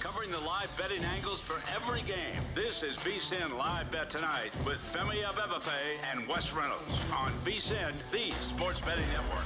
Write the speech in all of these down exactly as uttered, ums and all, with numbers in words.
Covering the live betting angles for every game. This is V S I N Live Bet Tonight with Femi Abebefe and Wes Reynolds on V S I N, the sports betting network.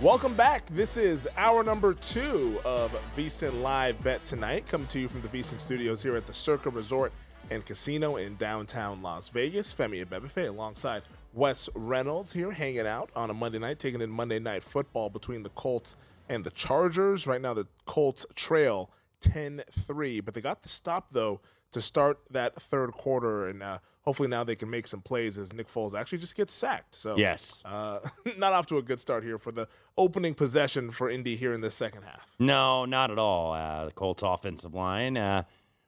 Welcome back. This is hour number two of V S I N Live Bet Tonight, coming to you from the V S I N studios here at the Circa Resort and Casino in downtown Las Vegas. Femi Abebefe alongside Wes Reynolds here hanging out on a Monday night, taking in Monday Night Football between the Colts and the Chargers. Right now the Colts trail ten three, but they got the stop, though, to start that third quarter, and uh, hopefully now they can make some plays as Nick Foles actually just gets sacked. So yes, uh, not off to a good start here for the opening possession for Indy here in the second half. No, not at all. Uh, the Colts offensive line uh,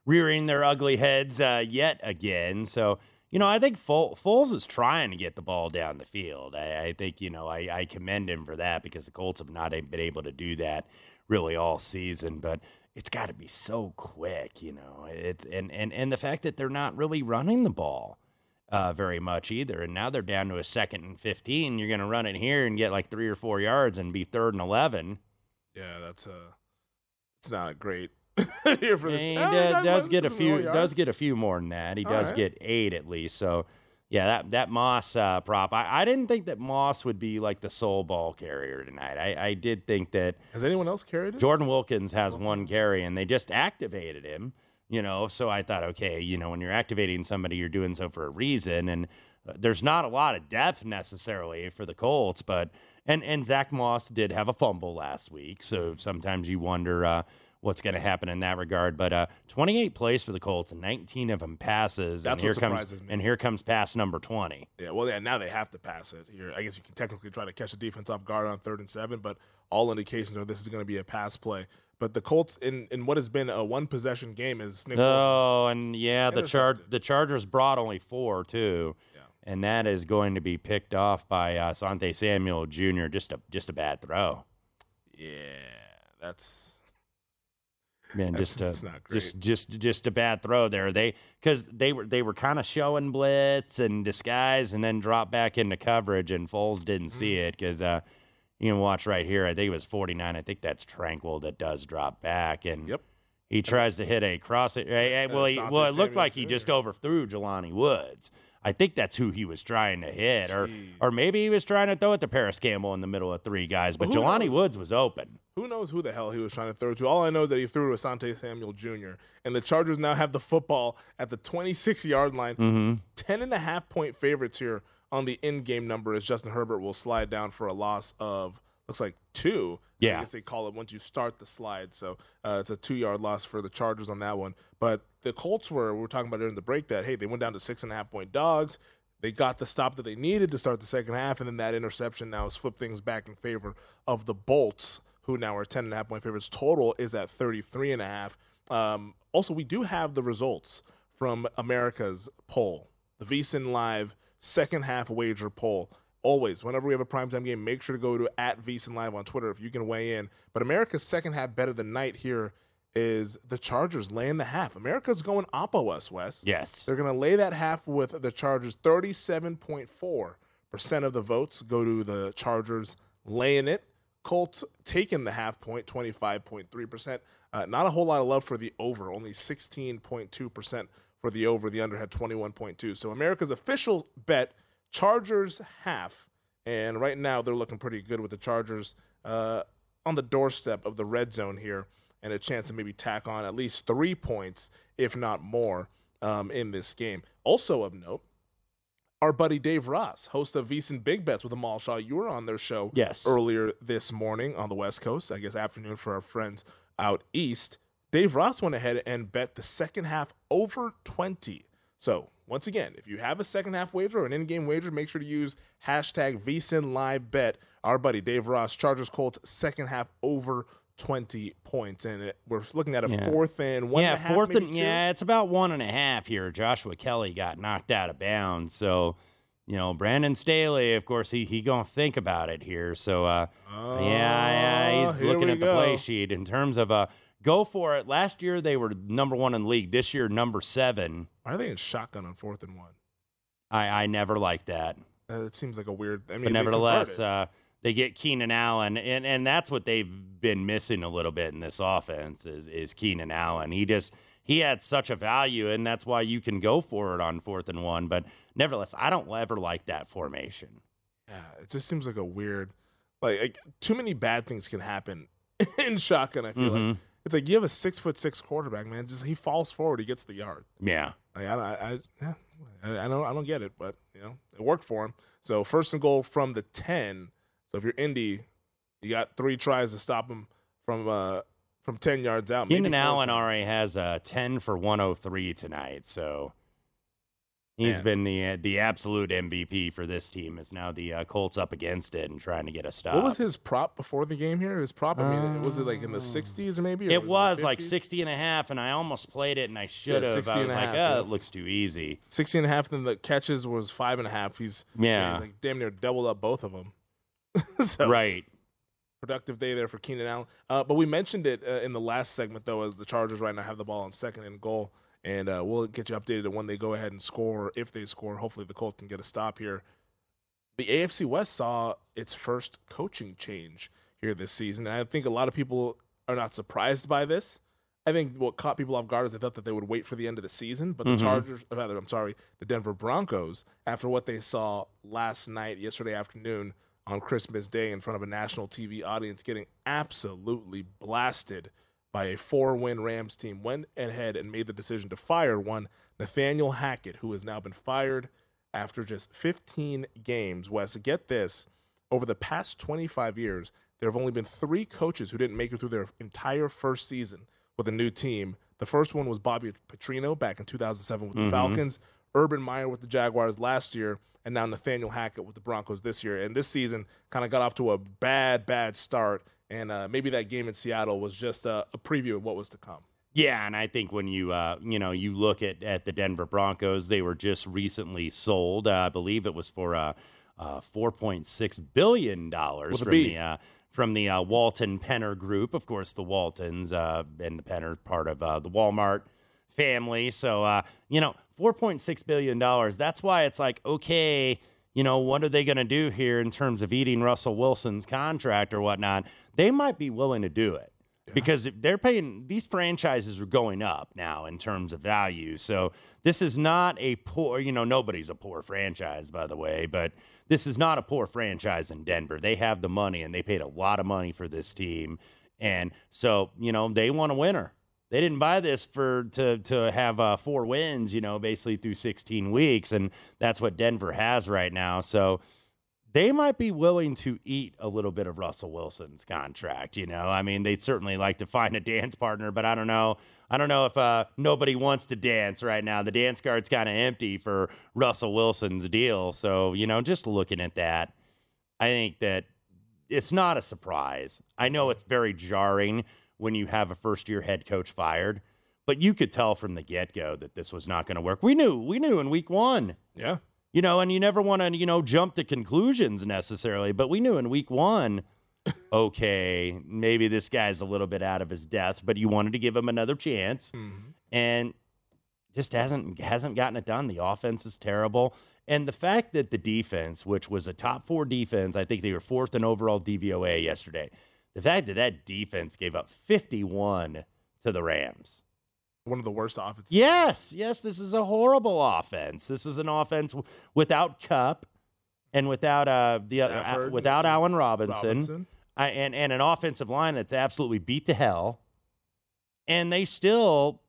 rearing their ugly heads uh, yet again. So, you know, I think Fol- Foles is trying to get the ball down the field. I, I think, you know, I, I commend him for that because the Colts have not been able to do that really all season. But it's got to be so quick, you know. It's and, and, and the fact that they're not really running the ball uh, very much either. And now they're down to a second and fifteen. You're going to run it here and get like three or four yards and be third and eleven. Yeah, that's a. It's not great. Here for this. He oh, does, does, does get a few. Does get a few more than that. He All does right. get eight at least. So, yeah, that that Moss uh, prop. I, I didn't think that Moss would be like the sole ball carrier tonight. I, I did think that. Has anyone else carried it? Jordan Wilkins has oh. one carry, and they just activated him. You know, so I thought, okay, you know, when you're activating somebody, you're doing so for a reason. And uh, there's not a lot of depth necessarily for the Colts, but and and Zach Moss did have a fumble last week, so sometimes you wonder uh, what's going to happen in that regard. But uh, twenty-eight plays for the Colts, and nineteen of them passes. That's and here what surprises comes, me. And here comes pass number twenty. Yeah, well, yeah, now they have to pass it. You're, I guess you can technically try to catch the defense off guard on third and seven, but all indications are this is going to be a pass play. But the Colts, in, in what has been a one-possession game, is Nick Oh, and yeah, the, Char- the Chargers brought only four, too. Yeah. And that is going to be picked off by uh, Asante Samuel Junior Just a just a bad throw. Yeah, that's... Man, that's, just a just just just a bad throw there. They because they were they were kind of showing blitz and disguise, and then drop back into coverage, and Foles didn't mm-hmm. see it because uh, you can watch right here. I think it was forty-nine. I think that's Tranquil that does drop back, and yep. he tries to hit a cross. Uh, well, he, well, it looked like he just overthrew Jelani Woods. I think that's who he was trying to hit, or Jeez. or maybe he was trying to throw it to Parris Campbell in the middle of three guys. But who Jelani knows? Woods was open. Who knows who the hell he was trying to throw to? All I know is that he threw to Asante Samuel Junior And the Chargers now have the football at the twenty-six-yard line. Mm-hmm. ten and a half point favorites here on the in-game number as Justin Herbert will slide down for a loss of, looks like two. Yeah. I guess they call it once you start the slide. So uh, it's a two-yard loss for the Chargers on that one. But the Colts were, we were talking about during the break that, hey, they went down to six and a half point dogs. They got the stop that they needed to start the second half, and then that interception now has flipped things back in favor of the Bolts, who now are ten and a half point favorites. Total is at thirty-three and a half. Um, also, we do have the results from America's poll, the V S I N Live second half wager poll. Always, whenever we have a primetime game, make sure to go to at V S I N Live on Twitter if you can weigh in. But America's second half bet of the night here is the Chargers laying the half. America's going oppo us, Wes. Yes. They're going to lay that half with the Chargers. thirty-seven point four percent of the votes go to the Chargers laying it. Colts taking the half point, twenty-five point three percent. Uh, not a whole lot of love for the over, only sixteen point two percent for the over. The under had twenty-one point two. So America's official bet, Chargers half, and right now they're looking pretty good with the Chargers uh, on the doorstep of the red zone here and a chance to maybe tack on at least three points, if not more, um, in this game. Also of note, our buddy Dave Ross, host of VSiN Big Bets with Amal Shaw, you were on their show yes. earlier this morning on the West Coast, I guess afternoon for our friends out east. Dave Ross went ahead and bet the second half over twenty. So once again, if you have a second half wager or an in-game wager, make sure to use hashtag VSiNLiveBet. Our buddy Dave Ross, Chargers Colts, second half over twenty points, and it, we're looking at a yeah. fourth and one yeah, and a half, fourth and, yeah, it's about one and a half here. Joshua Kelly got knocked out of bounds, so you know Brandon Staley, of course, he he gonna think about it here. So uh, uh yeah, yeah, he's looking at go. the play sheet in terms of uh go for it. Last year they were number one in the league. This year number seven. Why are they in shotgun on fourth and one? I I never liked that. Uh, it seems like a weird. I mean, but nevertheless, uh. They get Keenan Allen, and, and that's what they've been missing a little bit in this offense is, is Keenan Allen. He just he had such a value, and that's why you can go for it on fourth and one. But nevertheless, I don't ever like that formation. Yeah, it just seems like a weird, like, like too many bad things can happen in shotgun. I feel mm-hmm. like it's like you have a six foot six quarterback, man. Just he falls forward, he gets the yard. Yeah, like, I, I, I, yeah, I don't, I don't get it, but you know it worked for him. So first and goal from the ten. So if you're Indy, you got three tries to stop him from uh, from ten yards out. Keenan Allen tries. already has a ten for one oh three tonight, so he's Man. been the the absolute M V P for this team. It's now the uh, Colts up against it and trying to get a stop. What was his prop before the game here? His prop, I mean, uh, was it like in the sixties or maybe? Or it was, was like sixty and a half, and I almost played it, and I should have. Yeah, I was like, half, oh, yeah. it looks too easy. sixty and a half, then the catches was five and a half. He's yeah, he's like damn near doubled up both of them. So, right. Productive day there for Keenan Allen. Uh, but we mentioned it uh, in the last segment, though, as the Chargers right now have the ball on second and goal. And uh, we'll get you updated on when they go ahead and score, or if they score. Hopefully the Colts can get a stop here. The A F C West saw its first coaching change here this season. And I think a lot of people are not surprised by this. I think what caught people off guard is they thought that they would wait for the end of the season. But mm-hmm. the Chargers, or rather, I'm sorry, the Denver Broncos, after what they saw last night, yesterday afternoon, on Christmas Day in front of a national T V audience, getting absolutely blasted by a four-win Rams team, went ahead and made the decision to fire one Nathaniel Hackett, who has now been fired after just fifteen games. Wes, get this, over the past twenty-five years, there have only been three coaches who didn't make it through their entire first season with a new team. The first one was Bobby Petrino back in two thousand seven with mm-hmm. the Falcons, Urban Meyer with the Jaguars last year, and now Nathaniel Hackett with the Broncos this year. And this season kind of got off to a bad, bad start. And uh, maybe that game in Seattle was just a, a preview of what was to come. Yeah, and I think when you, uh, you know, you look at, at the Denver Broncos, they were just recently sold. Uh, I believe it was for uh, uh, four point six billion dollars from the, uh, from the uh, Walton Penner Group. Of course, the Waltons uh, and the Penner part of uh, the Walmart family. So, uh, you know, four point six billion dollars. That's why it's like, okay, you know, what are they going to do here in terms of eating Russell Wilson's contract or whatnot? They might be willing to do it yeah. because if they're paying, these franchises are going up now in terms of value. So this is not a poor, you know, nobody's a poor franchise, by the way, but this is not a poor franchise in Denver. They have the money and they paid a lot of money for this team. And so, you know, they want a winner. they didn't buy this for to to have uh, four wins, you know, basically through sixteen weeks, and that's what Denver has right now. So they might be willing to eat a little bit of Russell Wilson's contract, you know. I mean, they'd certainly like to find a dance partner, but I don't know. I don't know if uh, nobody wants to dance right now. The dance card's kind of empty for Russell Wilson's deal. So, you know, just looking at that, I think that it's not a surprise. I know it's very jarring when you have a first-year head coach fired, but you could tell from the get-go that this was not going to work. We knew, we knew in week one. Yeah. You know, and you never want to, you know, jump to conclusions necessarily, but we knew in week one, okay, maybe this guy's a little bit out of his depth, but you wanted to give him another chance, mm-hmm. and just hasn't hasn't gotten it done. The offense is terrible. And the fact that the defense, which was a top-four defense, I think they were fourth in overall D V O A yesterday, the fact that that defense gave up fifty-one to the Rams. One of the worst offenses. Yes, yes, this is a horrible offense. This is an offense w- without Cup and without uh, the Stafford, uh, without Allen Robinson, Robinson. I, and, and an offensive line that's absolutely beat to hell. And they still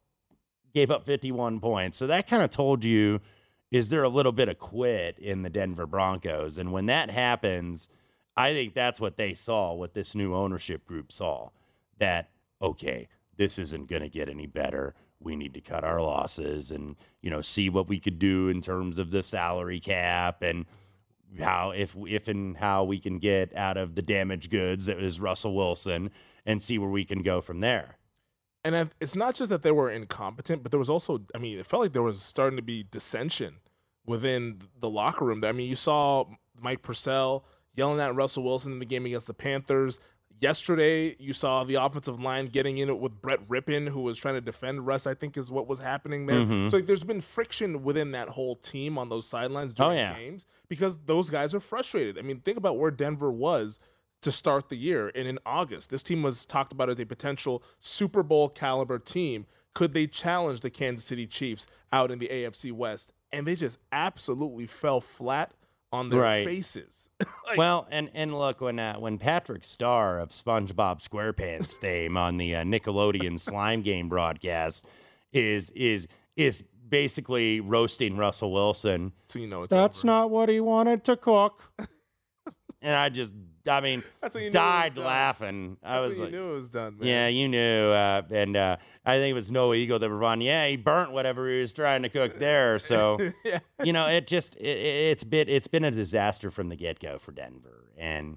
gave up fifty-one points. So that kind of told you, is there a little bit of quit in the Denver Broncos? And when that happens, I think that's what they saw, what this new ownership group saw, that, okay, this isn't going to get any better. We need to cut our losses and, you know, see what we could do in terms of the salary cap and how, if, if and how we can get out of the damaged goods that is Russell Wilson and see where we can go from there. And it's not just that they were incompetent, but there was also, I mean, it felt like there was starting to be dissension within the locker room. I mean, you saw Mike Purcell yelling at Russell Wilson in the game against the Panthers. Yesterday, you saw the offensive line getting in it with Brett Rippon, who was trying to defend Russ, I think is what was happening there. Mm-hmm. So like, there's been friction within that whole team on those sidelines during oh, yeah. games because those guys are frustrated. I mean, think about where Denver was to start the year. And in August, this team was talked about as a potential Super Bowl caliber team. Could they challenge the Kansas City Chiefs out in the A F C West? And they just absolutely fell flat on their right. faces. Like, well, and, and look, when uh, when Patrick Starr of SpongeBob SquarePants fame on the uh, Nickelodeon Slime Game broadcast is is is basically roasting Russell Wilson. So you know it's That's over. Not what he wanted to cook. And I just, I mean, died laughing. I That's was like, you knew it was done, man. Yeah, you knew. Uh, and uh, I think it was Noah Eagle that were on. Yeah, he burnt whatever he was trying to cook there. So, yeah. you know, it just, it, it's been, it's been a disaster from the get-go for Denver. And,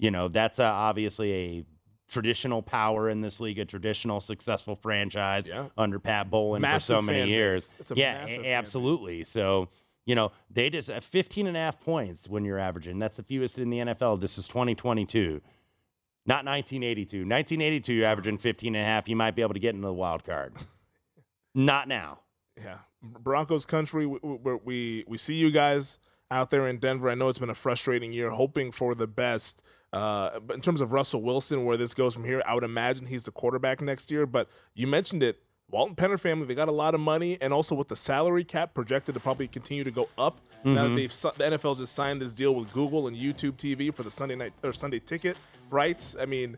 you know, that's uh, obviously a traditional power in this league, a traditional successful franchise yeah. under Pat Bowlen massive for so many years. It's a yeah, a- absolutely. So, you know, they just uh, fifteen and a half points when you're averaging. That's the fewest in the N F L. This is twenty twenty-two, not nineteen eighty-two. nineteen eighty-two, averaging fifteen and a half, you might be able to get into the wild card. Not now. Yeah. Broncos country, we, we, we see you guys out there in Denver. I know it's been a frustrating year, hoping for the best. Uh, but in terms of Russell Wilson, where this goes from here, I would imagine he's the quarterback next year. But you mentioned it. Walton Penner family, they got a lot of money, and also with the salary cap projected to probably continue to go up. Mm-hmm. Now that they've, the N F L just signed this deal with Google and YouTube T V for the Sunday night or Sunday ticket rights. I mean,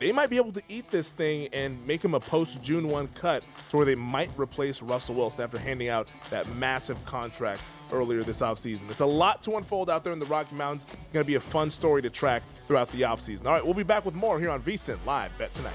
they might be able to eat this thing and make him a post-June first cut to where they might replace Russell Wilson after handing out that massive contract earlier this offseason. It's a lot to unfold out there in the Rocky Mountains. It's going to be a fun story to track throughout the offseason. All right, we'll be back with more here on VSiN Live Bet Tonight.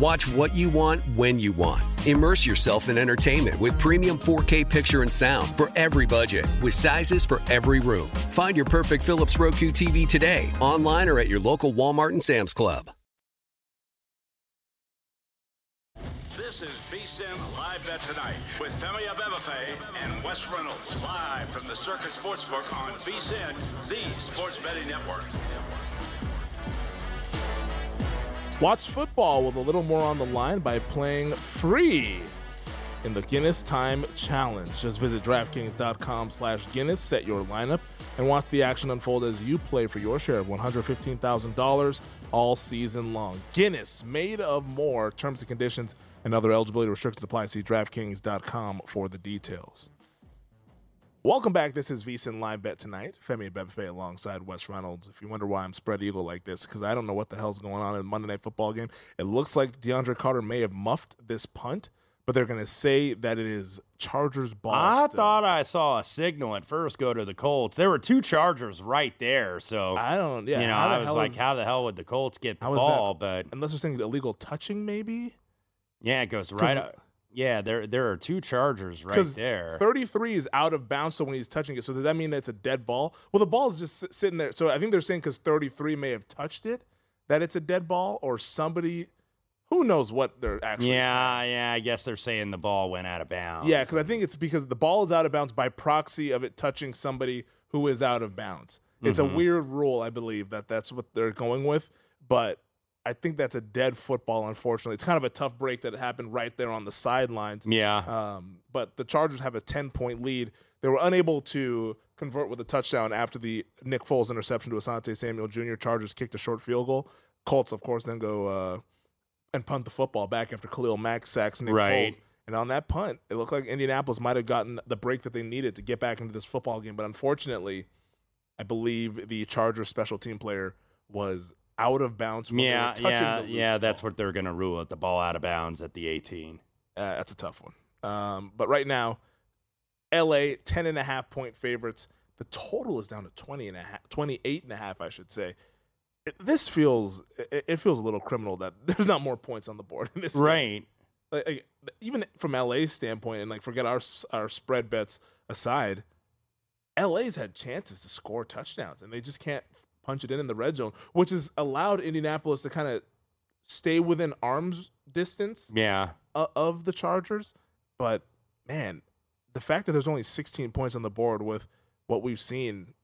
Watch what you want, when you want. Immerse yourself in entertainment with premium four K picture and sound for every budget, with sizes for every room. Find your perfect Philips Roku T V today, online or at your local Walmart and Sam's Club. This is V S I N Live Bet Tonight with Femi Abebefe and Wes Reynolds, live from the Circa Sportsbook on V S I N, the sports betting network. Watch football with a little more on the line by playing free in the Guinness Time Challenge. Just visit DraftKings.com slash Guinness, set your lineup, and watch the action unfold as you play for your share of one hundred fifteen thousand dollars all season long. Guinness, made of more. Terms and conditions and other eligibility restrictions apply. See DraftKings dot com for the details. Welcome back. This is V S I N Live Bet Tonight. Femi Abebefe alongside Wes Reynolds. If you wonder why I'm spread eagle like this, because I don't know what the hell's going on in the Monday Night Football game. It looks like DeAndre Carter may have muffed this punt, but they're going to say that it is Chargers ball. I still. thought I saw a signal at first go to the Colts. There were two Chargers right there, so I don't. Yeah, you know, I was like, is, how the hell would the Colts get the ball? But unless they're saying illegal touching, maybe. Yeah, it goes right up. Yeah, there there are two Chargers right there. thirty-three is out of bounds, so when he's touching it, so does that mean that's a dead ball? Well, the ball is just sitting there. So I think they're saying because thirty-three may have touched it, that it's a dead ball, or somebody. Who knows what they're actually yeah, saying. Yeah, yeah, I guess they're saying the ball went out of bounds. Yeah, because I think it's because the ball is out of bounds by proxy of it touching somebody who is out of bounds. It's mm-hmm. a weird rule, I believe, that that's what they're going with, but I think that's a dead football, unfortunately. It's kind of a tough break that happened right there on the sidelines. Yeah. Um, but the Chargers have a ten-point lead. They were unable to convert with a touchdown after the Nick Foles interception to Asante Samuel Junior Chargers kicked a short field goal. Colts, of course, then go uh, – and punt the football back after Khalil Mack sacks Nick Foles. And on that punt, it looked like Indianapolis might have gotten the break that they needed to get back into this football game. But unfortunately, I believe the Chargers special team player was out of bounds. Yeah, yeah, yeah. That's what they're going to rule, at the ball out of bounds at the eighteen. Uh, that's a tough one. Um, but right now, L A, ten and a half point favorites. The total is down to twenty and a half, twenty-eight and a half, I should say. It, this feels it, it feels a little criminal that there's not more points on the board in this right. Like, like, even from L A's standpoint, and like forget our our spread bets aside, L A's had chances to score touchdowns and they just can't punch it in in the red zone, which has allowed Indianapolis to kind of stay within arm's distance yeah. of, of the Chargers. But man, the fact that there's only sixteen points on the board with what we've seen.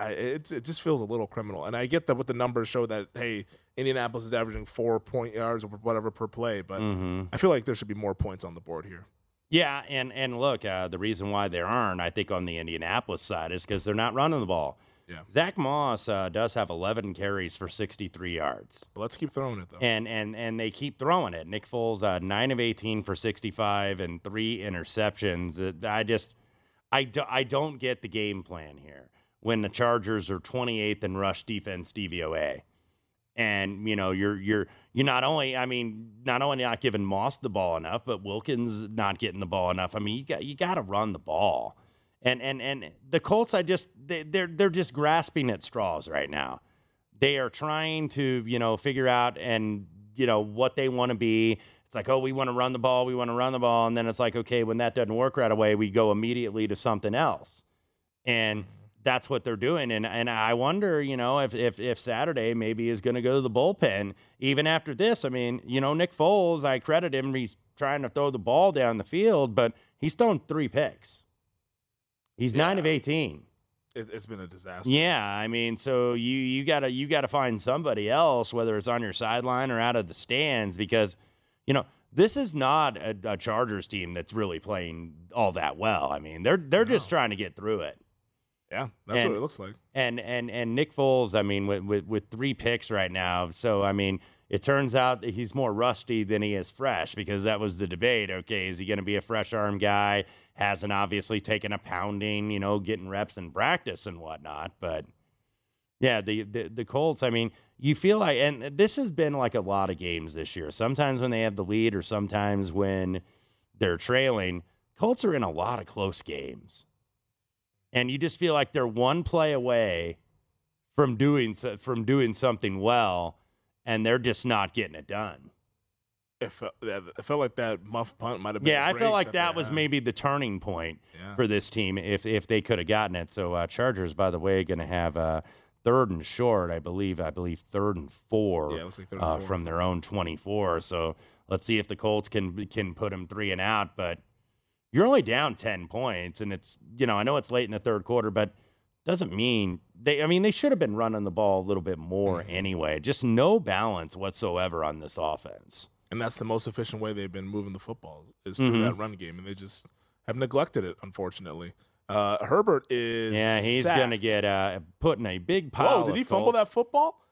I, it, it just feels a little criminal. And I get that what the numbers show that, hey, Indianapolis is averaging four point yards or whatever per play, but mm-hmm. I feel like there should be more points on the board here. Yeah, and, and look, uh, the reason why there aren't, I think, on the Indianapolis side is because they're not running the ball. Yeah. Zach Moss uh, does have eleven carries for sixty-three yards. But let's keep throwing it, though. And and and they keep throwing it. Nick Foles, uh, nine of eighteen for sixty-five and three interceptions. I just I – do, I don't get the game plan here. When the Chargers are twenty-eighth in rush defense D V O A, And, you know, you're you're you're not only I mean, not only not giving Moss the ball enough, but Wilkins not getting the ball enough. I mean, you got you got to run the ball. And and and the Colts, I just they, they're they're just grasping at straws right now. They are trying to, you know, figure out and, you know, what they want to be. It's like, oh, we want to run the ball. We want to run the ball. And then it's like, OK, when that doesn't work right away, we go immediately to something else. And that's what they're doing. And and I wonder, you know, if if, if Saturday maybe is going to go to the bullpen even after this. I mean, you know, Nick Foles, I credit him. He's trying to throw the ball down the field, but he's thrown three picks. He's yeah. nine of eighteen. It, it's been a disaster. Yeah. I mean, so you, you got to you got to find somebody else, whether it's on your sideline or out of the stands, because, you know, this is not a, a Chargers team that's really playing all that well. I mean, they're they're no. just trying to get through it. Yeah, that's and, what it looks like. And and and Nick Foles, I mean, with, with with three picks right now. So, I mean, it turns out that he's more rusty than he is fresh, because that was the debate. Okay, is he going to be a fresh arm guy? Hasn't obviously taken a pounding, you know, getting reps in practice and whatnot. But, yeah, the, the, the Colts, I mean, you feel like – and this has been like a lot of games this year. Sometimes when they have the lead or sometimes when they're trailing, Colts are in a lot of close games. And you just feel like they're one play away from doing from doing something well, and they're just not getting it done. It felt, it felt like that muff punt might have been. Yeah, I felt like that, that was maybe the turning point yeah. for this team if if they could have gotten it. So uh, Chargers, by the way, going to have uh, third and short, I believe. I believe third and four, yeah, it looks like third and four. Uh, from their own twenty-four. So let's see if the Colts can can put them three and out, but. You're only down ten points, and it's, you know, I know it's late in the third quarter, but doesn't mean they, I mean, they should have been running the ball a little bit more mm-hmm. anyway. Just no balance whatsoever on this offense. And that's the most efficient way they've been moving the football is through mm-hmm. that run game, and they just have neglected it, unfortunately. Uh, Herbert is Yeah, he's going to get uh, put in a big pile. Whoa, did he fumble that football?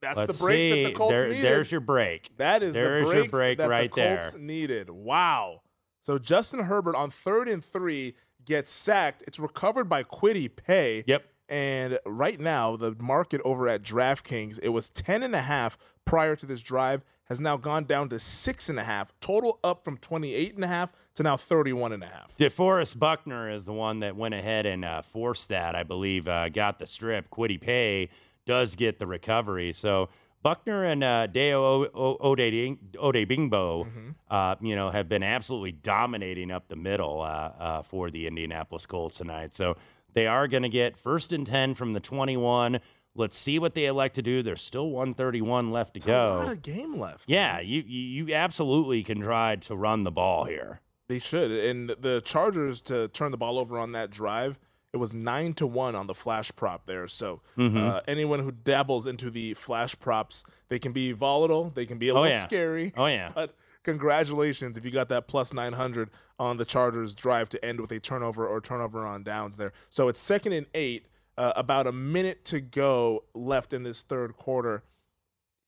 That's Let's the break see. that the Colts there, needed. There's your break. That is there's the break, your break that right the Colts there. needed. Wow. So Justin Herbert on third and three gets sacked. It's recovered by Quiddy Pay. Yep. And right now, the market over at DraftKings, it was ten and a half prior to this drive, has now gone down to six and a half. Total up from twenty-eight and a half to now thirty-one and a half. DeForest Buckner is the one that went ahead and uh, forced that. I believe uh, got the strip. Quiddy Pay does get the recovery. So. Buckner and uh, Deo Odebingbo, mm-hmm. uh, you know, have been absolutely dominating up the middle uh, uh, for the Indianapolis Colts tonight. So they are going to get first and ten from the twenty-one. Let's see what they elect to do. There's still one thirty-one left to That's go. A lot of game left. Yeah, you, you you absolutely can try to run the ball here. They should. And the Chargers to turn the ball over on that drive. It was nine to one on the flash prop there. So mm-hmm. uh, anyone who dabbles into the flash props, they can be volatile. They can be a oh, little yeah. scary. Oh, yeah. But congratulations if you got that plus nine hundred on the Chargers drive to end with a turnover or turnover on downs there. So it's second and eight, uh, about a minute to go left in this third quarter.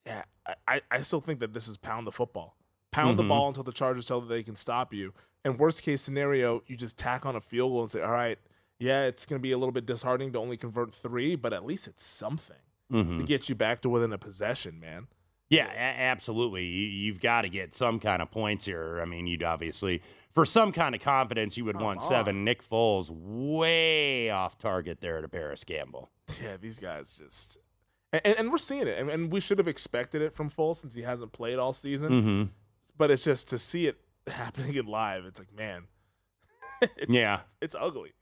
Yeah, I, I still think that this is pound the football. Pound mm-hmm. the ball until the Chargers tell that they can stop you. And worst case scenario, you just tack on a field goal and say, all right, yeah, it's going to be a little bit disheartening to only convert three, but at least it's something mm-hmm. to get you back to within a possession, man. Yeah, a- absolutely. You, you've got to get some kind of points here. I mean, you'd obviously, for some kind of confidence, you would Come want on. seven. Nick Foles way off target there to Parris Campbell. Yeah, these guys just, and, and we're seeing it, and, and we should have expected it from Foles since he hasn't played all season. Mm-hmm. But it's just to see it happening in live, it's like, man, it's, yeah, it's, it's ugly.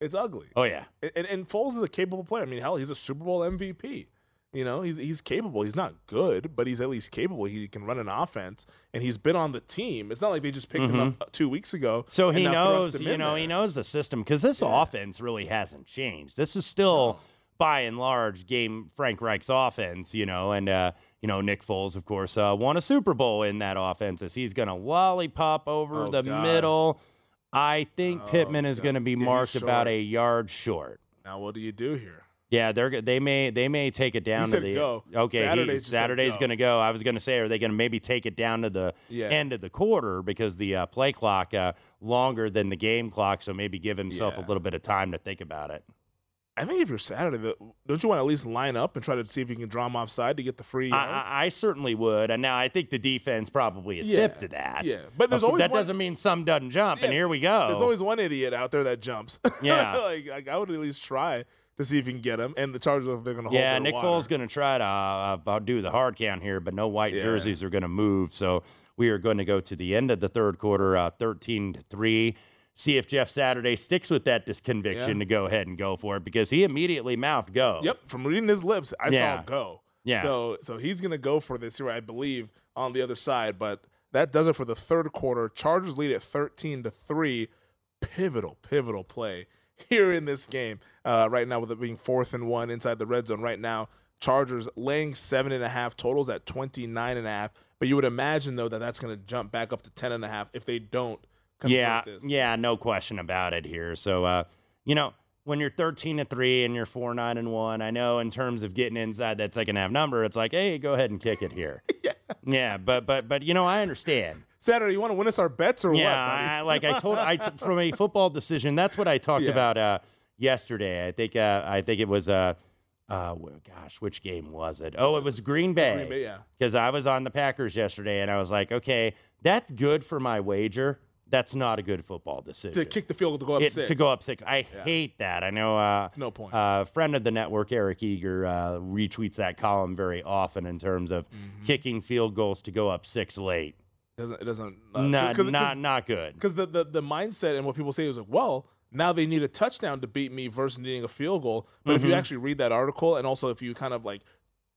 It's ugly. Oh, yeah. And and Foles is a capable player. I mean, hell, he's a Super Bowl M V P. You know, he's he's capable. He's not good, but he's at least capable. He can run an offense, and he's been on the team. It's not like they just picked mm-hmm. him up two weeks ago. So he knows, you know, there. he knows the system because this yeah. offense really hasn't changed. This is still, by and large, game Frank Reich's offense, you know, and, uh, you know, Nick Foles, of course, uh, won a Super Bowl in that offense as he's going to lollipop over oh, the God. middle. I think oh, Pittman is going to be marked about a yard short. Now, what do you do here? Yeah, they're they may they may take it down he to said the go. Okay. Saturday he, Saturday's going to go. I was going to say, are they going to maybe take it down to the yeah. end of the quarter because the uh, play clock uh, longer than the game clock, so maybe give himself yeah. a little bit of time to think about it. I think if you're Saturday, don't you want to at least line up and try to see if you can draw them offside to get the free yards? I, I certainly would. And now I think the defense probably is yeah. hip to that. Yeah, but there's always that one, doesn't mean some doesn't jump. Yeah, and here we go. There's always one idiot out there that jumps. Yeah, like, like I would at least try to see if you can get him. And the Chargers, they're going to hold. Yeah, Nick Foles going to try to uh, I'll do the hard count here, but no white yeah. jerseys are going to move. So we are going to go to the end of the third quarter, uh, thirteen to three. See if Jeff Saturday sticks with that conviction yeah. to go ahead and go for it, because he immediately mouthed go. Yep, from reading his lips, I yeah. saw go. Yeah. So so he's going to go for this here, I believe, on the other side. But that does it for the third quarter. Chargers lead at thirteen to three. Pivotal, pivotal play here in this game. Uh, right now with it being fourth and one inside the red zone right now. Chargers laying seven and a half, totals at twenty-nine and a half. But you would imagine, though, that that's going to jump back up to ten and a half if they don't. Yeah, this. yeah, no question about it here. So, uh, you know, when you're thirteen to three and you're four nine and one, I know in terms of getting inside that second half number, it's like, hey, go ahead and kick it here. yeah. yeah, but but but you know, I understand. Saturday, you want to win us our bets or yeah, what? Yeah, like I told, I t- from a football decision, that's what I talked yeah. about uh, yesterday. I think uh, I think it was uh, uh, gosh, which game was it? Oh, it was Green Bay. Green Bay, yeah. Because I was on the Packers yesterday, and I was like, okay, that's good for my wager. That's not a good football decision. To kick the field to go up it, six. To go up six. I yeah. hate that. I know uh, it's no point. Uh, friend of the network, Eric Eager, uh, retweets that column very often in terms of mm-hmm. kicking field goals to go up six late. Doesn't, it doesn't. Uh, not, cause, not, cause, not good. Because the, the, the mindset and what people say is like, well, now they need a touchdown to beat me versus needing a field goal. But mm-hmm. if you actually read that article, and also if you kind of like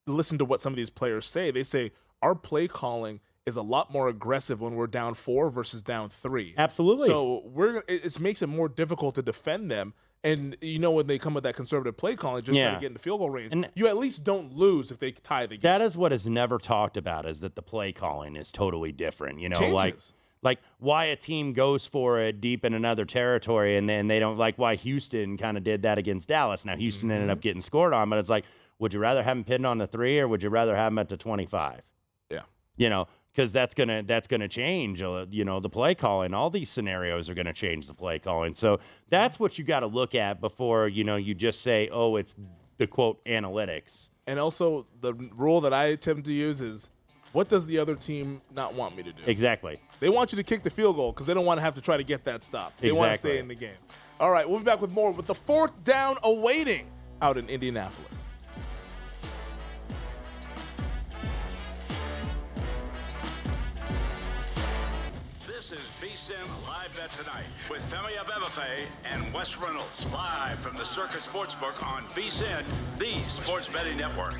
listen to what some of these players say, they say our play calling is a lot more aggressive when we're down four versus down three. Absolutely. So we're it, it makes it more difficult to defend them. And, you know, when they come with that conservative play calling, just yeah. trying to get into field goal range, and you at least don't lose if they tie the game. That is what is never talked about, is that the play calling is totally different. You know, Changes. like like why a team goes for it deep in another territory, and then they don't, like why Houston kind of did that against Dallas. Now, Houston mm-hmm. ended up getting scored on, but it's like, would you rather have them pinned on the three or would you rather have them at the twenty-five? Yeah. You know, because that's gonna that's gonna change, uh, you know, the play calling. All these scenarios are gonna change the play calling. So that's what you got to look at before, you know, you just say, oh, it's the quote analytics. And also, the rule that I attempt to use is, what does the other team not want me to do? Exactly. They want you to kick the field goal because they don't want to have to try to get that stop. They exactly. want to stay in the game. All right, we'll be back with more with the fourth down awaiting out in Indianapolis. This is V S I N Live Bet Tonight with Femi Abebefe and Wes Reynolds, live from the Circa Sportsbook on V S I N, the sports betting network.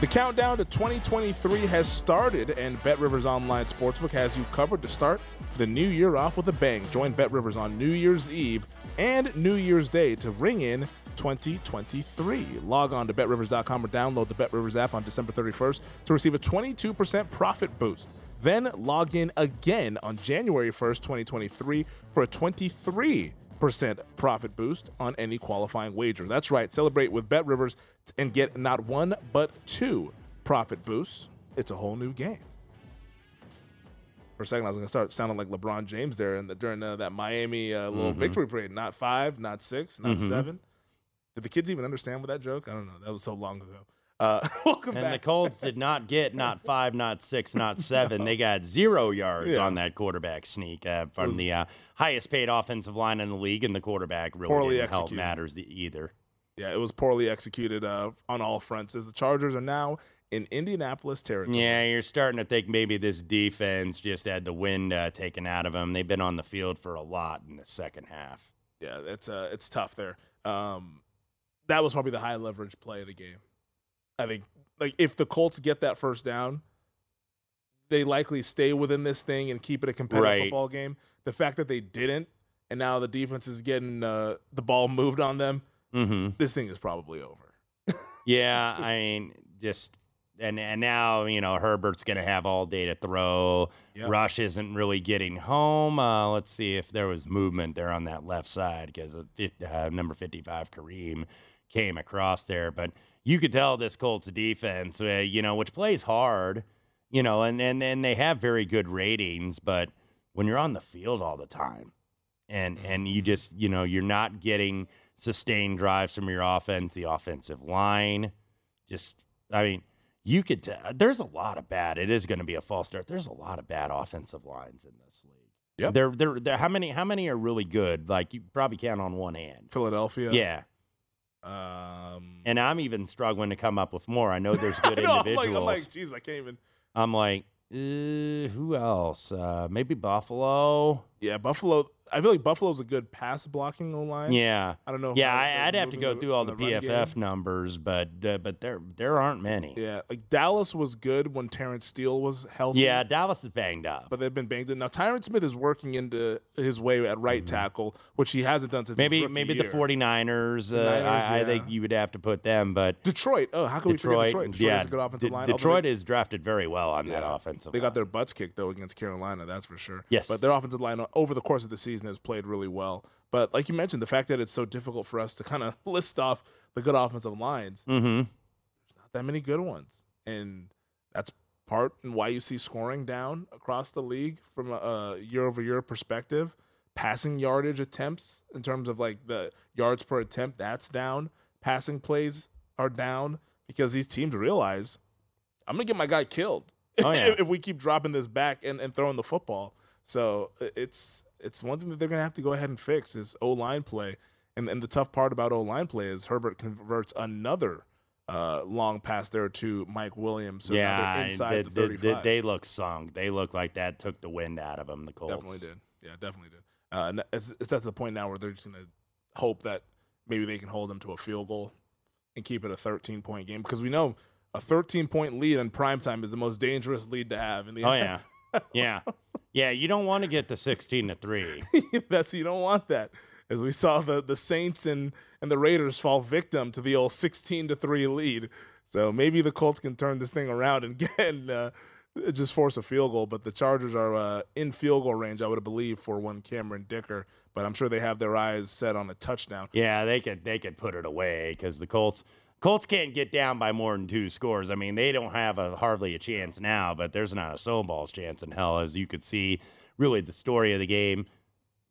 The countdown to twenty twenty-three has started, and BetRivers Online Sportsbook has you covered to start the new year off with a bang. Join BetRivers on New Year's Eve and New Year's Day to ring in twenty twenty-three. Log on to bet rivers dot com or download the BetRivers app on December thirty-first to receive a twenty-two percent profit boost. Then log in again on January first, twenty twenty-three for a twenty-three percent profit boost on any qualifying wager. That's right. Celebrate with BetRivers and get not one, but two profit boosts. It's a whole new game. For a second, I was going to start sounding like LeBron James there in the, during uh, that Miami uh, little mm-hmm. victory parade. Not five, not six, not mm-hmm. seven. Did the kids even understand what that joke? I don't know. That was so long ago. Uh, welcome and back. And the Colts did not get not five, not six, not seven. No. They got zero yards yeah. on that quarterback sneak uh, from was, the uh, highest-paid offensive line in the league, and the quarterback really poorly didn't executed. help matters either. Yeah, it was poorly executed uh, on all fronts, as the Chargers are now in Indianapolis territory. Yeah, you're starting to think maybe this defense just had the wind uh, taken out of them. They've been on the field for a lot in the second half. Yeah, it's, uh, it's tough there. Um, That was probably the high leverage play of the game. I think, like, if the Colts get that first down, they likely stay within this thing and keep it a competitive right. football game. The fact that they didn't, and now the defense is getting uh, the ball moved on them, mm-hmm. this thing is probably over. yeah, I mean, just and and now you know Herbert's going to have all day to throw. Yep. Rush isn't really getting home. Uh, let's see if there was movement there on that left side because of uh, number fifty-five Kareem came across there, but you could tell this Colts defense, uh, you know, which plays hard, you know, and, and and they have very good ratings, but when you're on the field all the time and and you just, you know, you're not getting sustained drives from your offense, the offensive line. Just, I mean, you could tell there's a lot of bad. It is going to be a false start. There's a lot of bad offensive lines in this league. Yeah, they're, they're they're how many how many are really good? Like, you probably count on one hand. Philadelphia. Yeah. Um, and I'm even struggling to come up with more. I know there's good no, individuals. I'm like, jeez, like, I can't even. I'm like, uh, who else? Uh, maybe Buffalo. Yeah, Buffalo. I feel like Buffalo's a good pass blocking line. Yeah, I don't know. Yeah, I, I'd have to go through all the P F F numbers, but uh, but there there aren't many. Yeah, like Dallas was good when Terrence Steele was healthy. Yeah, Dallas is banged up, but they've been banged up now. Tyron Smith is working into his way at right mm-hmm. tackle, which he hasn't done since maybe his rookie maybe year. The 49ers. Uh, the Niners, I, yeah. I think you would have to put them, but Detroit. Oh, how can Detroit, we forget Detroit? Detroit yeah, is a good offensive D- line. Detroit is drafted very well on yeah, that offensive. They line. Got their butts kicked though against Carolina, that's for sure. Yes, but their offensive line over the course of the season has played really well. But like you mentioned, the fact that it's so difficult for us to kind of list off the good offensive lines, mm-hmm. there's not that many good ones. And that's part and why you see scoring down across the league from a year-over-year perspective. Passing yardage attempts in terms of like the yards per attempt, that's down. Passing plays are down because these teams realize, I'm going to get my guy killed oh, yeah. if we keep dropping this back and, and throwing the football. So it's... It's one thing that they're going to have to go ahead and fix is O-line play. And and the tough part about O-line play is Herbert converts another uh, long pass there to Mike Williams. So yeah, now they're inside the, the thirty-five. They, they look sunk. They look like that took the wind out of them, the Colts. Definitely did. Yeah, definitely did. Uh, and it's, it's at the point now where they're just going to hope that maybe they can hold them to a field goal and keep it a thirteen-point game. Because we know a thirteen-point lead in primetime is the most dangerous lead to have in the oh, yeah. Yeah. Yeah, you don't want to get to sixteen to three. That's you don't want that. As we saw the, the Saints and, and the Raiders fall victim to the old sixteen to three lead. So maybe the Colts can turn this thing around and get and, uh, just force a field goal, but the Chargers are uh, in field goal range, I would believe, for one Cameron Dicker, but I'm sure they have their eyes set on a touchdown. Yeah, they could they could put it away cuz the Colts Colts can't get down by more than two scores. I mean, they don't have a, hardly a chance now, but there's not a snowball's chance in hell, as you could see. Really, the story of the game,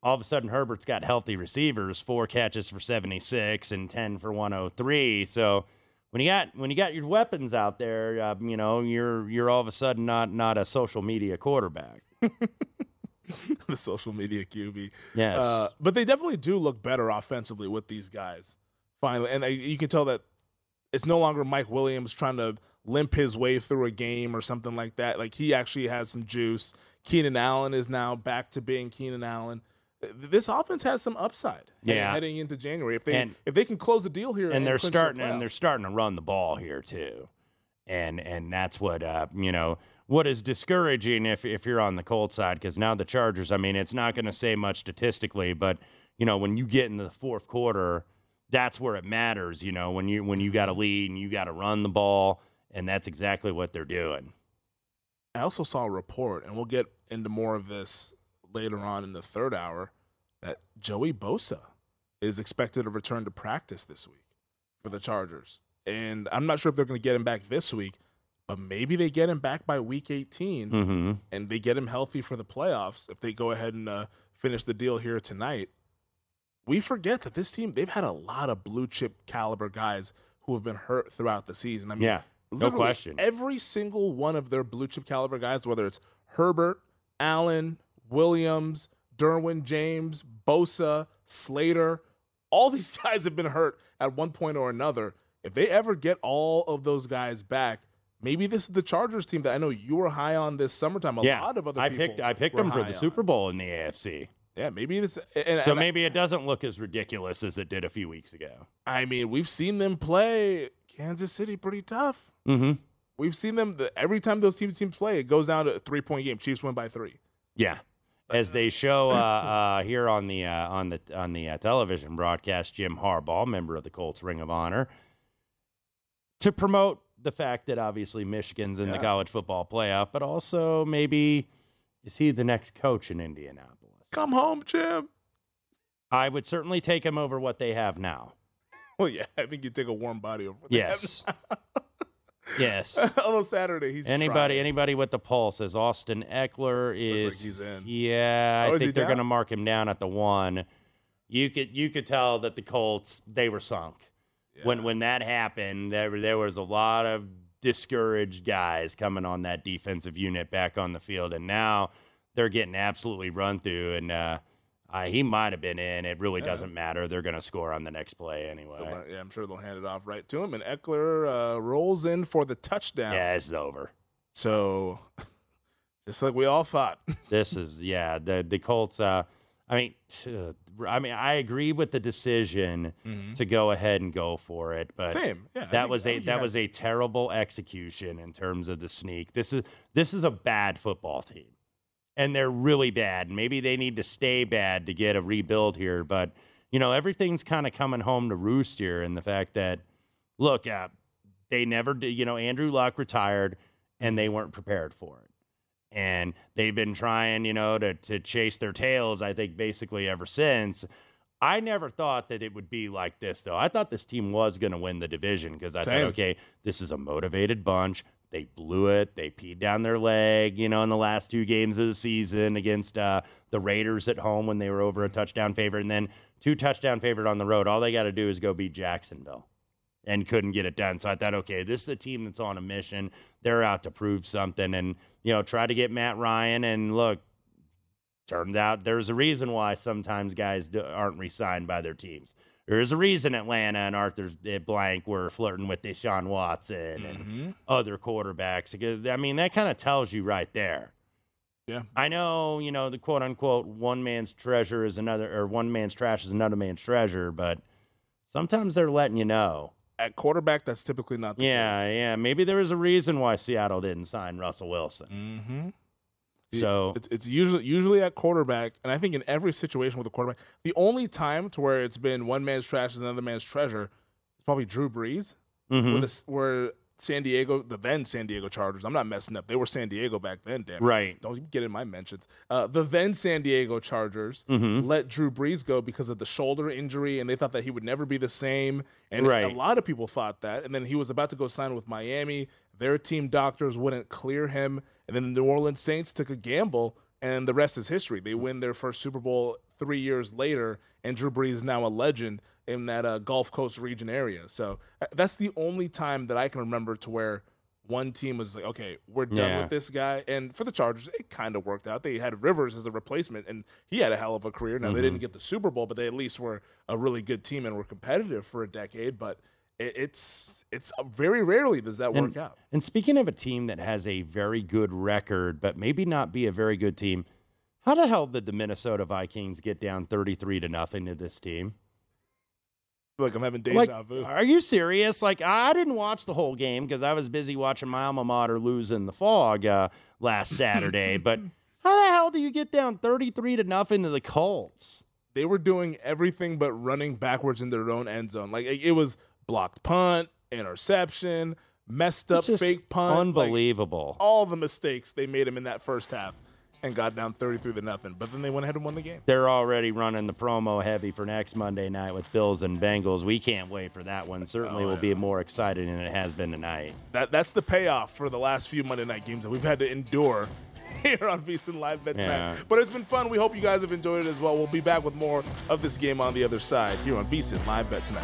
all of a sudden Herbert's got healthy receivers, four catches for seventy-six and ten for one oh three. So when you got when you got your weapons out there, uh, you know, you're you're all of a sudden not not a social media quarterback. The social media Q B. Yes, uh, but they definitely do look better offensively with these guys. Finally, and they, you can tell that. It's no longer Mike Williams trying to limp his way through a game or something like that. Like, he actually has some juice. Keenan Allen is now back to being Keenan Allen. This offense has some upside yeah. heading into January. If they and, if they can close the deal here, and, and they're starting the and they're starting to run the ball here too, and and that's what uh, you know what is discouraging if if you're on the Colts side, because now the Chargers. I mean, it's not going to say much statistically, but you know when you get into the fourth quarter. That's where it matters, you know, when you when you got a lead and you got to run the ball, and that's exactly what they're doing. I also saw a report, and we'll get into more of this later on in the third hour, that Joey Bosa is expected to return to practice this week for the Chargers. And I'm not sure if they're going to get him back this week, but maybe they get him back by week eighteen, mm-hmm. and they get him healthy for the playoffs if they go ahead and uh, finish the deal here tonight. We forget that this team, they've had a lot of blue-chip caliber guys who have been hurt throughout the season. I mean, yeah, no question. Every single one of their blue-chip caliber guys, whether it's Herbert, Allen, Williams, Derwin James, Bosa, Slater, all these guys have been hurt at one point or another. If they ever get all of those guys back, maybe this is the Chargers team that I know you were high on this summertime. A yeah, lot of other I people picked, I picked them for the on. Super Bowl in the A F C. Yeah, maybe this. And, so and maybe I, it doesn't look as ridiculous as it did a few weeks ago. I mean, we've seen them play Kansas City pretty tough. Mm-hmm. We've seen them the, every time those teams teams play, it goes down to a three point game. Chiefs win by three. Yeah, as they show uh, uh, here on the uh, on the on the uh, television broadcast, Jim Harbaugh, member of the Colts Ring of Honor, to promote the fact that obviously Michigan's in yeah. the college football playoff, but also maybe is he the next coach in Indianapolis? Come home, Jim. I would certainly take him over what they have now. Well, yeah, I think you take a warm body over what they yes. have now. Yes. Although Saturday, he's anybody trying. Anybody with the pulse is Austin Eckler is. Looks like he's in. Yeah, oh, I think they're going to mark him down at the one. You could you could tell that the Colts, they were sunk. Yeah. When when that happened, there there was a lot of discouraged guys coming on that defensive unit back on the field, and now they're getting absolutely run through, and uh, uh, he might have been in. It really yeah. doesn't matter. They're going to score on the next play anyway. Yeah, I'm sure they'll hand it off right to him, and Eckler uh, rolls in for the touchdown. Yeah, it's over. So, just like we all thought. This is, yeah, the, the Colts, uh, I mean, uh, I mean, I agree with the decision mm-hmm. to go ahead and go for it, but Same. Yeah, that I mean, was a that had... was a terrible execution in terms of the sneak. This is this is a bad football team, and they're really bad. Maybe they need to stay bad to get a rebuild here, but you know everything's kind of coming home to roost here, and the fact that look, uh, they never did. You know, Andrew Luck retired, and they weren't prepared for it. And they've been trying, you know, to, to chase their tails, I think, basically ever since. I never thought that it would be like this, though. I thought this team was going to win the division because I Same. thought, okay, this is a motivated bunch. They blew it. They peed down their leg, you know, in the last two games of the season against uh, the Raiders at home when they were over a touchdown favorite. And then two touchdown favorite on the road. All they got to do is go beat Jacksonville. And couldn't get it done. So I thought, okay, this is a team that's on a mission. They're out to prove something and, you know, try to get Matt Ryan. And, look, turned out there's a reason why sometimes guys do, aren't re-signed by their teams. There's a reason Atlanta and Arthur Blank were flirting with Deshaun Watson mm-hmm. and other quarterbacks. Because, I mean, that kind of tells you right there. Yeah. I know, you know, the quote-unquote one man's treasure is another – or one man's trash is another man's treasure. But sometimes they're letting you know. At quarterback, that's typically not the yeah, case. Yeah, yeah. Maybe there was a reason why Seattle didn't sign Russell Wilson. Mm-hmm. So it's, it's usually usually at quarterback, and I think in every situation with a quarterback, the only time to where it's been one man's trash is another man's treasure is probably Drew Brees, mm-hmm. where, the, where San Diego, the then San Diego Chargers. I'm not messing up. They were San Diego back then, damn it. Right. Don't even get in my mentions. Uh, the then San Diego Chargers mm-hmm. let Drew Brees go because of the shoulder injury, and they thought that he would never be the same. And right. a lot of people thought that. And then he was about to go sign with Miami. Their team doctors wouldn't clear him. And then the New Orleans Saints took a gamble, and the rest is history. They win their first Super Bowl three years later, and Drew Brees is now a legend in that uh, Gulf Coast region area. So uh, that's the only time that I can remember to where one team was like, okay, we're done yeah. with this guy. And for the Chargers, it kind of worked out. They had Rivers as a replacement, and he had a hell of a career. Now, mm-hmm. they didn't get the Super Bowl, but they at least were a really good team and were competitive for a decade. But it, it's it's uh, very rarely does that and, work out. And speaking of a team that has a very good record but maybe not be a very good team, how the hell did the Minnesota Vikings get down thirty-three to nothing to this team? Like I'm having deja like, vu. Are you serious? Like I didn't watch the whole game because I was busy watching my alma mater lose in the fog uh, last Saturday. But how the hell do you get down thirty-three to nothing to the Colts? They were doing everything but running backwards in their own end zone. Like it, it was blocked punt, interception, messed up fake punt, unbelievable. Like, all the mistakes they made him in that first half. And got down thirty-three to nothing. But then they went ahead and won the game. They're already running the promo heavy for next Monday night with Bills and Bengals. We can't wait for that one. Certainly oh, will yeah. be more exciting than it has been tonight. That That's the payoff for the last few Monday night games that we've had to endure here on VSiN Live Bet yeah. But it's been fun. We hope you guys have enjoyed it as well. We'll be back with more of this game on the other side here on VSiN Live Bet tonight.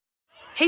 Hey,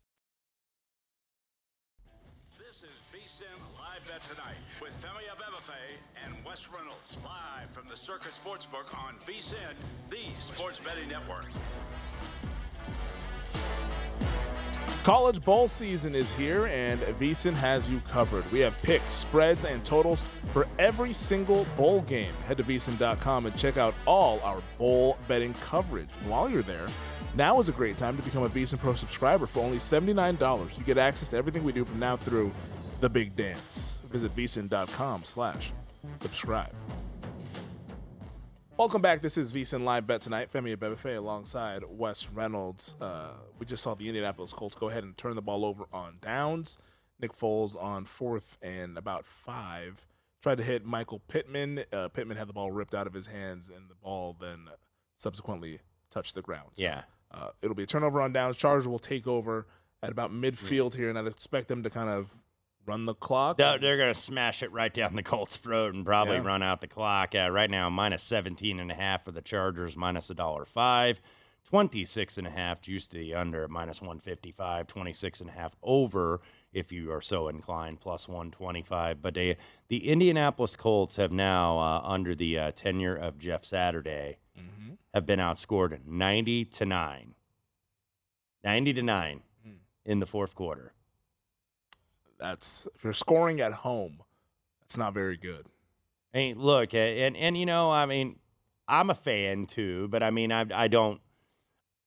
Circa Sportsbook on V S I N, the sports betting network. College bowl season is here, and V S I N has you covered. We have picks, spreads, and totals for every single bowl game. Head to V S I N dot com and check out all our bowl betting coverage. While you're there, now is a great time to become a V S I N Pro subscriber for only seventy-nine dollars. You get access to everything we do from now through the big dance. Visit V S I N dot com slash subscribe. Welcome back. This is V S I N Live Bet Tonight. Femi Abebefe alongside Wes Reynolds. Uh, we just saw the Indianapolis Colts go ahead and turn the ball over on downs. Nick Foles on fourth and about five. Tried to hit Michael Pittman. Uh, Pittman had the ball ripped out of his hands, and the ball then subsequently touched the ground. So, yeah. Uh, it'll be a turnover on downs. Chargers will take over at about midfield here, and I'd expect them to kind of run the clock? They're, they're going to smash it right down the Colts' throat and probably yeah. run out the clock. Uh, right now, minus seventeen and a half for the Chargers, minus one dollar and five cents. twenty-six and a half juice to the under, minus one fifty-five. twenty-six and a half over if you are so inclined, plus one twenty-five. But they, the Indianapolis Colts have now, uh, under the uh, tenure of Jeff Saturday, mm-hmm. have been outscored ninety to nine. ninety to nine mm. in the fourth quarter. That's if you're scoring at home, that's not very good. I mean, look, and, and you know, I mean, I'm a fan too, but I mean, I I don't.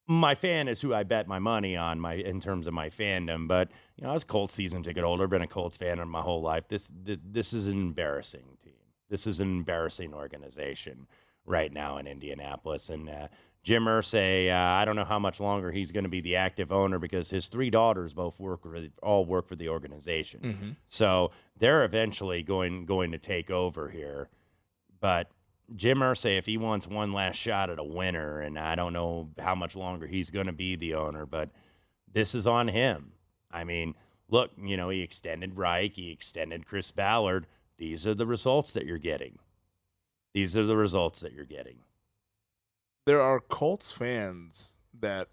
My fan is who I bet my money on, my in terms of my fandom. But you know, I was a Colts season ticket holder, been a Colts fan my whole life. This this, this is an embarrassing team. This is an embarrassing organization right now in Indianapolis, and uh, Jim Irsay, uh, I don't know how much longer he's going to be the active owner because his three daughters both work the, all work for the organization. Mm-hmm. So they're eventually going going to take over here. But Jim Irsay, if he wants one last shot at a winner, and I don't know how much longer he's going to be the owner, but this is on him. I mean, look, you know, he extended Reich, he extended Chris Ballard. These are the results that you're getting. These are the results that you're getting. There are Colts fans that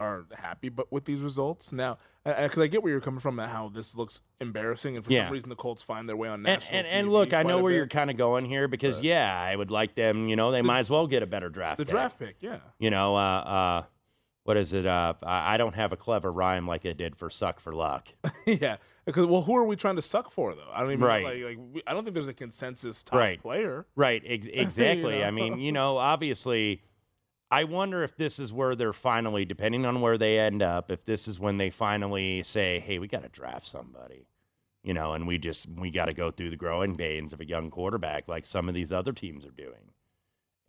are happy but with these results. Now, because I, I get where you're coming from and how this looks embarrassing, and for yeah. some reason the Colts find their way on national and, and, T V. And, look, I know where bit. you're kind of going here because, but, yeah, I would like them, you know, they the, might as well get a better draft the pick. The draft pick, yeah. You know, uh, uh, what is it? Uh, I don't have a clever rhyme like I did for suck for luck. yeah. Because, well, who are we trying to suck for, though? I don't even right. like, like we, I don't think there's a consensus top right. player. Right, Ex- exactly. you know? I mean, you know, obviously – I wonder if this is where they're finally, depending on where they end up, if this is when they finally say, hey, we got to draft somebody, you know, and we just, we got to go through the growing pains of a young quarterback like some of these other teams are doing.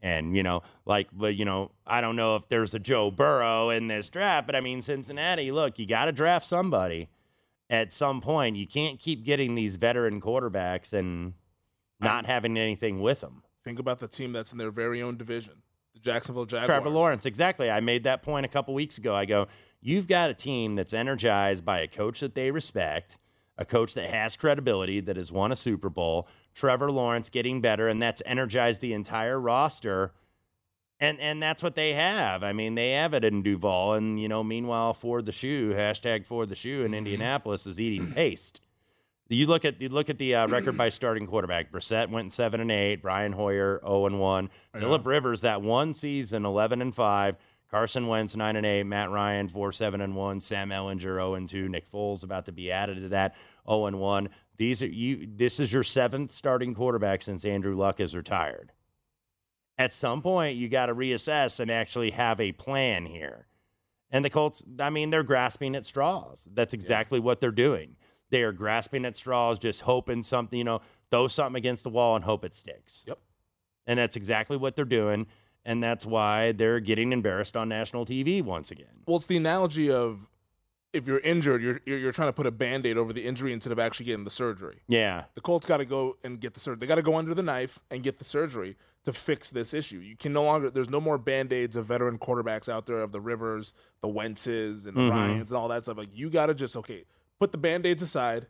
And, you know, like, but, you know, I don't know if there's a Joe Burrow in this draft, but I mean, Cincinnati, look, you got to draft somebody at some point. You can't keep getting these veteran quarterbacks and not having anything with them. Think about the team that's in their very own division, the Jacksonville Jaguars. Trevor Lawrence, exactly. I made that point a couple weeks ago. I go, you've got a team that's energized by a coach that they respect, a coach that has credibility, that has won a Super Bowl, Trevor Lawrence getting better, and that's energized the entire roster. And and that's what they have. I mean, they have it in Duval. And, you know, meanwhile, Ford the Shoe, hashtag Ford the Shoe in Indianapolis is eating paste. You look at, you look at the uh, record by starting quarterback. Brissett went seven and eight. Brian Hoyer, oh and one. Phillip Rivers, that one season, eleven and five. Carson Wentz, nine and eight. Matt Ryan, four, seven and one. Sam Ellinger, oh and two. Nick Foles about to be added to that, oh and one. These are you. This is your seventh starting quarterback since Andrew Luck is retired. At some point, you got to reassess and actually have a plan here. And the Colts, I mean, they're grasping at straws. That's exactly yeah. what they're doing. They are grasping at straws, just hoping something, you know, throw something against the wall and hope it sticks. Yep. And that's exactly what they're doing. And that's why they're getting embarrassed on national T V once again. Well, it's the analogy of if you're injured, you're you're, you're trying to put a Band-Aid over the injury instead of actually getting the surgery. Yeah. The Colts got to go and get the surgery. They got to go under the knife and get the surgery to fix this issue. You can no longer, there's no more Band-Aids of veteran quarterbacks out there, of the Rivers, the Wentzes, and the mm-hmm. Ryans, and all that stuff. Like, you got to just, okay, put the Band-Aids aside,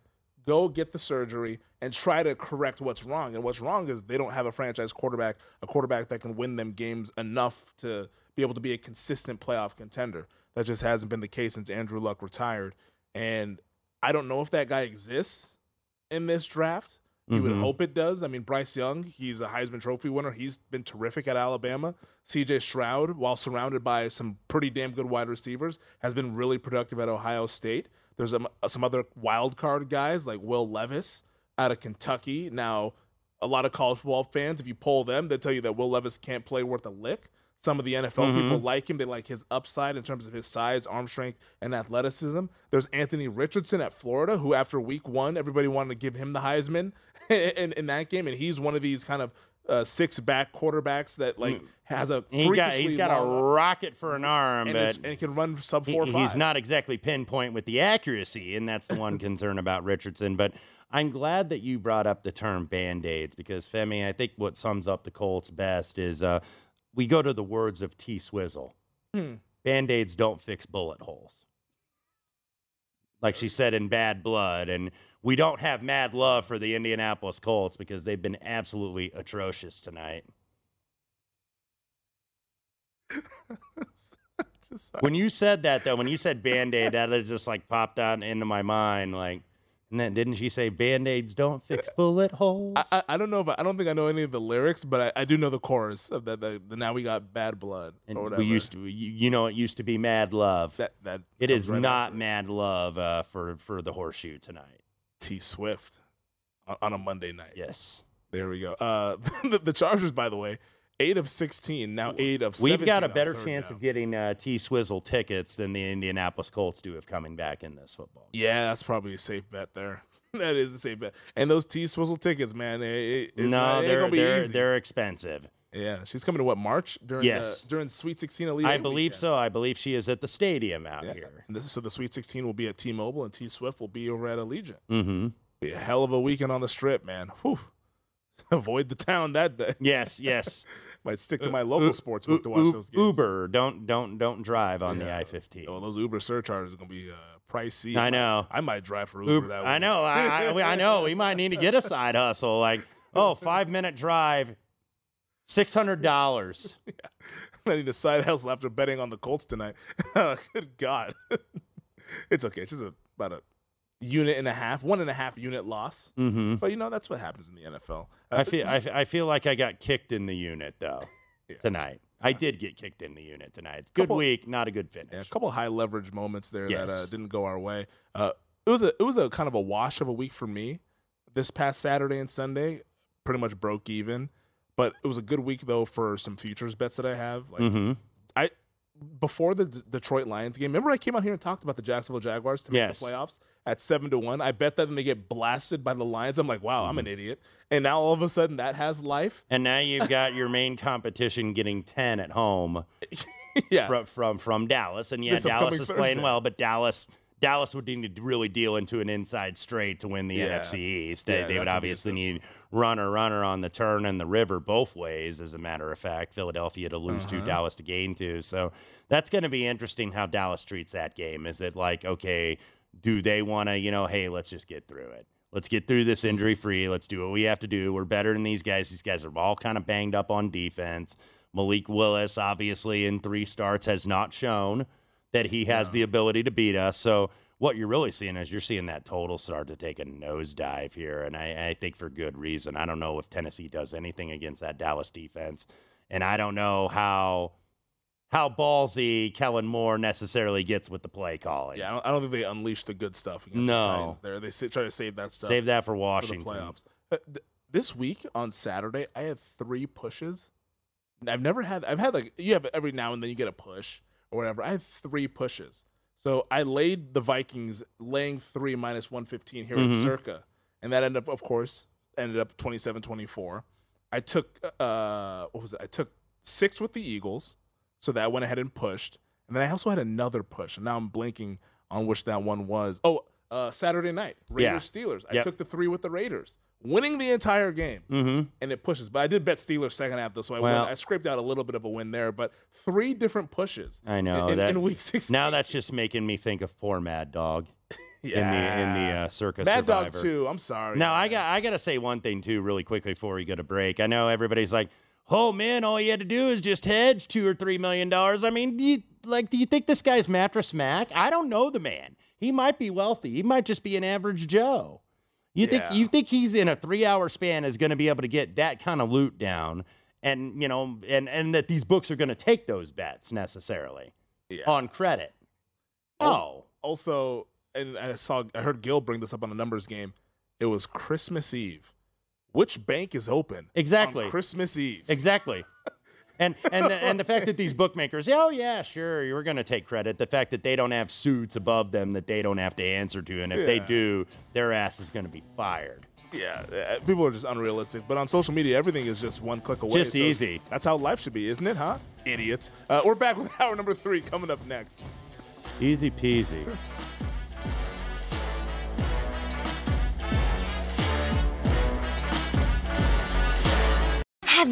go get the surgery, and try to correct what's wrong. And what's wrong is they don't have a franchise quarterback, a quarterback that can win them games enough to be able to be a consistent playoff contender. That just hasn't been the case since Andrew Luck retired. And I don't know if that guy exists in this draft. You mm-hmm. would hope it does. I mean, Bryce Young, he's a Heisman Trophy winner. He's been terrific at Alabama. C J Stroud, while surrounded by some pretty damn good wide receivers, has been really productive at Ohio State. There's a, some other wild card guys like Will Levis out of Kentucky. Now, a lot of college football fans, if you poll them, they tell you that Will Levis can't play worth a lick. Some of the N F L mm-hmm. people like him. They like his upside in terms of his size, arm strength, and athleticism. There's Anthony Richardson at Florida, who after week one, everybody wanted to give him the Heisman in, in that game, and he's one of these kind of uh, six-back quarterbacks that like has a freakishly he got, he's got long, a rocket for an arm, and, but and can run sub four he, five. He's not exactly pinpoint with the accuracy, and that's the one concern about Richardson. But I'm glad that you brought up the term Band-Aids because, Femi, I think what sums up the Colts best is uh, – we go to the words of T. Swizzle. Hmm. Band-Aids don't fix bullet holes. Like she said in Bad Blood. And we don't have mad love for the Indianapolis Colts because they've been absolutely atrocious tonight. When you said that, though, when you said Band-Aid, that just like popped out into my mind like, and then didn't she say Band-Aids don't fix bullet holes? I, I, I don't know if I, I don't think I know any of the lyrics, but I, I do know the chorus of that. The, the now we got Bad Blood and or whatever. We used to, you, you know, it used to be Mad Love. That that it is right not after. Mad Love uh, for for the horseshoe tonight. T Swift on, on a Monday night. Yes, there we go. Uh, the, the Chargers, by the way, eight of sixteen now eight of. seventeen. We've got a better chance now of getting uh, T Swizzle tickets than the Indianapolis Colts do of coming back in this football game. Yeah, that's probably a safe bet there. That is a safe bet. And those T Swizzle tickets, man, it, it's no, not, they're gonna be they're, easy. They're expensive. Yeah, she's coming to what March during yes. uh, during Sweet sixteen Elite. I believe weekend. so. I believe she is at the stadium out yeah. here. And this is, so the Sweet sixteen will be at T-Mobile and T Swift will be over at Allegiant. Mm-hmm. Be a hell of a weekend on the Strip, man. Whew. Avoid the town that day. Yes, yes. Might stick to my local uh, sports book uh, to watch uh, those games. Uber, don't don't don't drive on yeah. the I fifteen. Well, those Uber surcharges are gonna be uh, pricey. I know. I might drive for Uber, Uber that way. I know. I, I, we, I know. We might need to get a side hustle. Like, oh, five minute drive, six hundred dollars. Yeah. I need a side hustle after betting on the Colts tonight. Good God. It's okay. It's just a, about a. unit and a half, one and a half unit loss. Mm-hmm. But, you know, that's what happens in the N F L. Uh, I feel I, I feel like I got kicked in the unit, though, yeah. tonight. I did get kicked in the unit tonight. Good couple, week, not a good finish. Yeah, a couple high leverage moments there yes. that uh, didn't go our way. Uh, it was a it was a kind of a wash of a week for me this past Saturday and Sunday. Pretty much broke even. But it was a good week, though, for some futures bets that I have. Like, mm-hmm. before the D- Detroit Lions game, remember I came out here and talked about the Jacksonville Jaguars to make yes. the playoffs at seven to one. I bet that, and they get blasted by the Lions. I'm like, wow, mm-hmm. I'm an idiot. And now all of a sudden that has life. And now you've got your main competition getting ten at home yeah. from, from from Dallas. And yeah, this Dallas is Thursday. Playing well, but Dallas Dallas would need to really deal into an inside straight to win the yeah. N F C East. They, yeah, they would obviously amazing. Need runner, runner on the turn and the river both ways, as a matter of fact. Philadelphia to lose uh-huh. to, Dallas to gain to. So that's going to be interesting how Dallas treats that game. Is it like, okay, do they want to, you know, hey, let's just get through it. Let's get through this injury-free. Let's do what we have to do. We're better than these guys. These guys are all kind of banged up on defense. Malik Willis, obviously, in three starts has not shown that he has yeah. the ability to beat us. So what you're really seeing is you're seeing that total start to take a nosedive here, and I, I think for good reason. I don't know if Tennessee does anything against that Dallas defense, and I don't know how how ballsy Kellen Moore necessarily gets with the play calling. Yeah, I don't, I don't think they unleash the good stuff against no. the Titans there. They try to save that stuff. Save that for Washington. For the playoffs. But th- this week on Saturday, I had three pushes. I've never had – I've had like – you have every now and then you get a push. Or whatever. I had three pushes. So I laid the Vikings laying three minus one fifteen here mm-hmm. in Circa. And that ended up, of course, ended up twenty-seven twenty-four. I took, uh, what was it? I took six with the Eagles. So that went ahead and pushed. And then I also had another push. And now I'm blanking on which that one was. Oh, uh, Saturday night, Raiders yeah. Steelers. I yep. took the three with the Raiders, winning the entire game, mm-hmm. and it pushes. But I did bet Steelers second half, though, so I well, won. I scraped out a little bit of a win there, but three different pushes. I know. In, that, in week sixteen. Now that's just making me think of poor Mad Dog yeah. in the in the uh, Circa Mad Survivor. Dog too. I'm sorry. Now, man. I got I got to say one thing, too, really quickly before we go to break. I know everybody's like, oh, man, all you had to do is just hedge two or three million dollars. I mean, do you, like, do you think this guy's Mattress Mac? I don't know the man. He might be wealthy. He might just be an average Joe. You yeah. think you think he's in a three-hour span is going to be able to get that kind of loot down, and you know, and, and that these books are going to take those bets necessarily yeah. on credit. Oh, also, and I saw I heard Gil bring this up on the numbers game. It was Christmas Eve. Which bank is open? Exactly. On Christmas Eve. Exactly. And and the, and the fact that these bookmakers, oh, yeah, sure, you're going to take credit. The fact that they don't have suits above them that they don't have to answer to. And if yeah. they do, their ass is going to be fired. Yeah, people are just unrealistic. But on social media, everything is just one click away. Just so easy. That's how life should be, isn't it, huh? Idiots. Uh, we're back with hour number three coming up next. Easy peasy. Have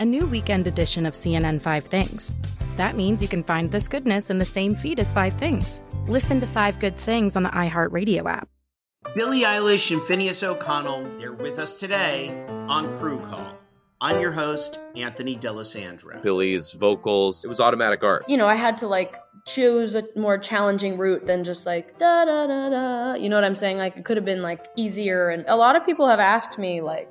a new weekend edition of C N N Five Things. That means you can find this goodness in the same feed as Five Things. Listen to Five Good Things on the iHeartRadio app. Billie Eilish and Finneas O'Connell, they're with us today on Crew Call. I'm your host, Anthony D'Alessandro. Billie's vocals, it was automatic art. You know, I had to, like, choose a more challenging route than just, like, da-da-da-da. You know what I'm saying? Like, it could have been, like, easier. And a lot of people have asked me, like,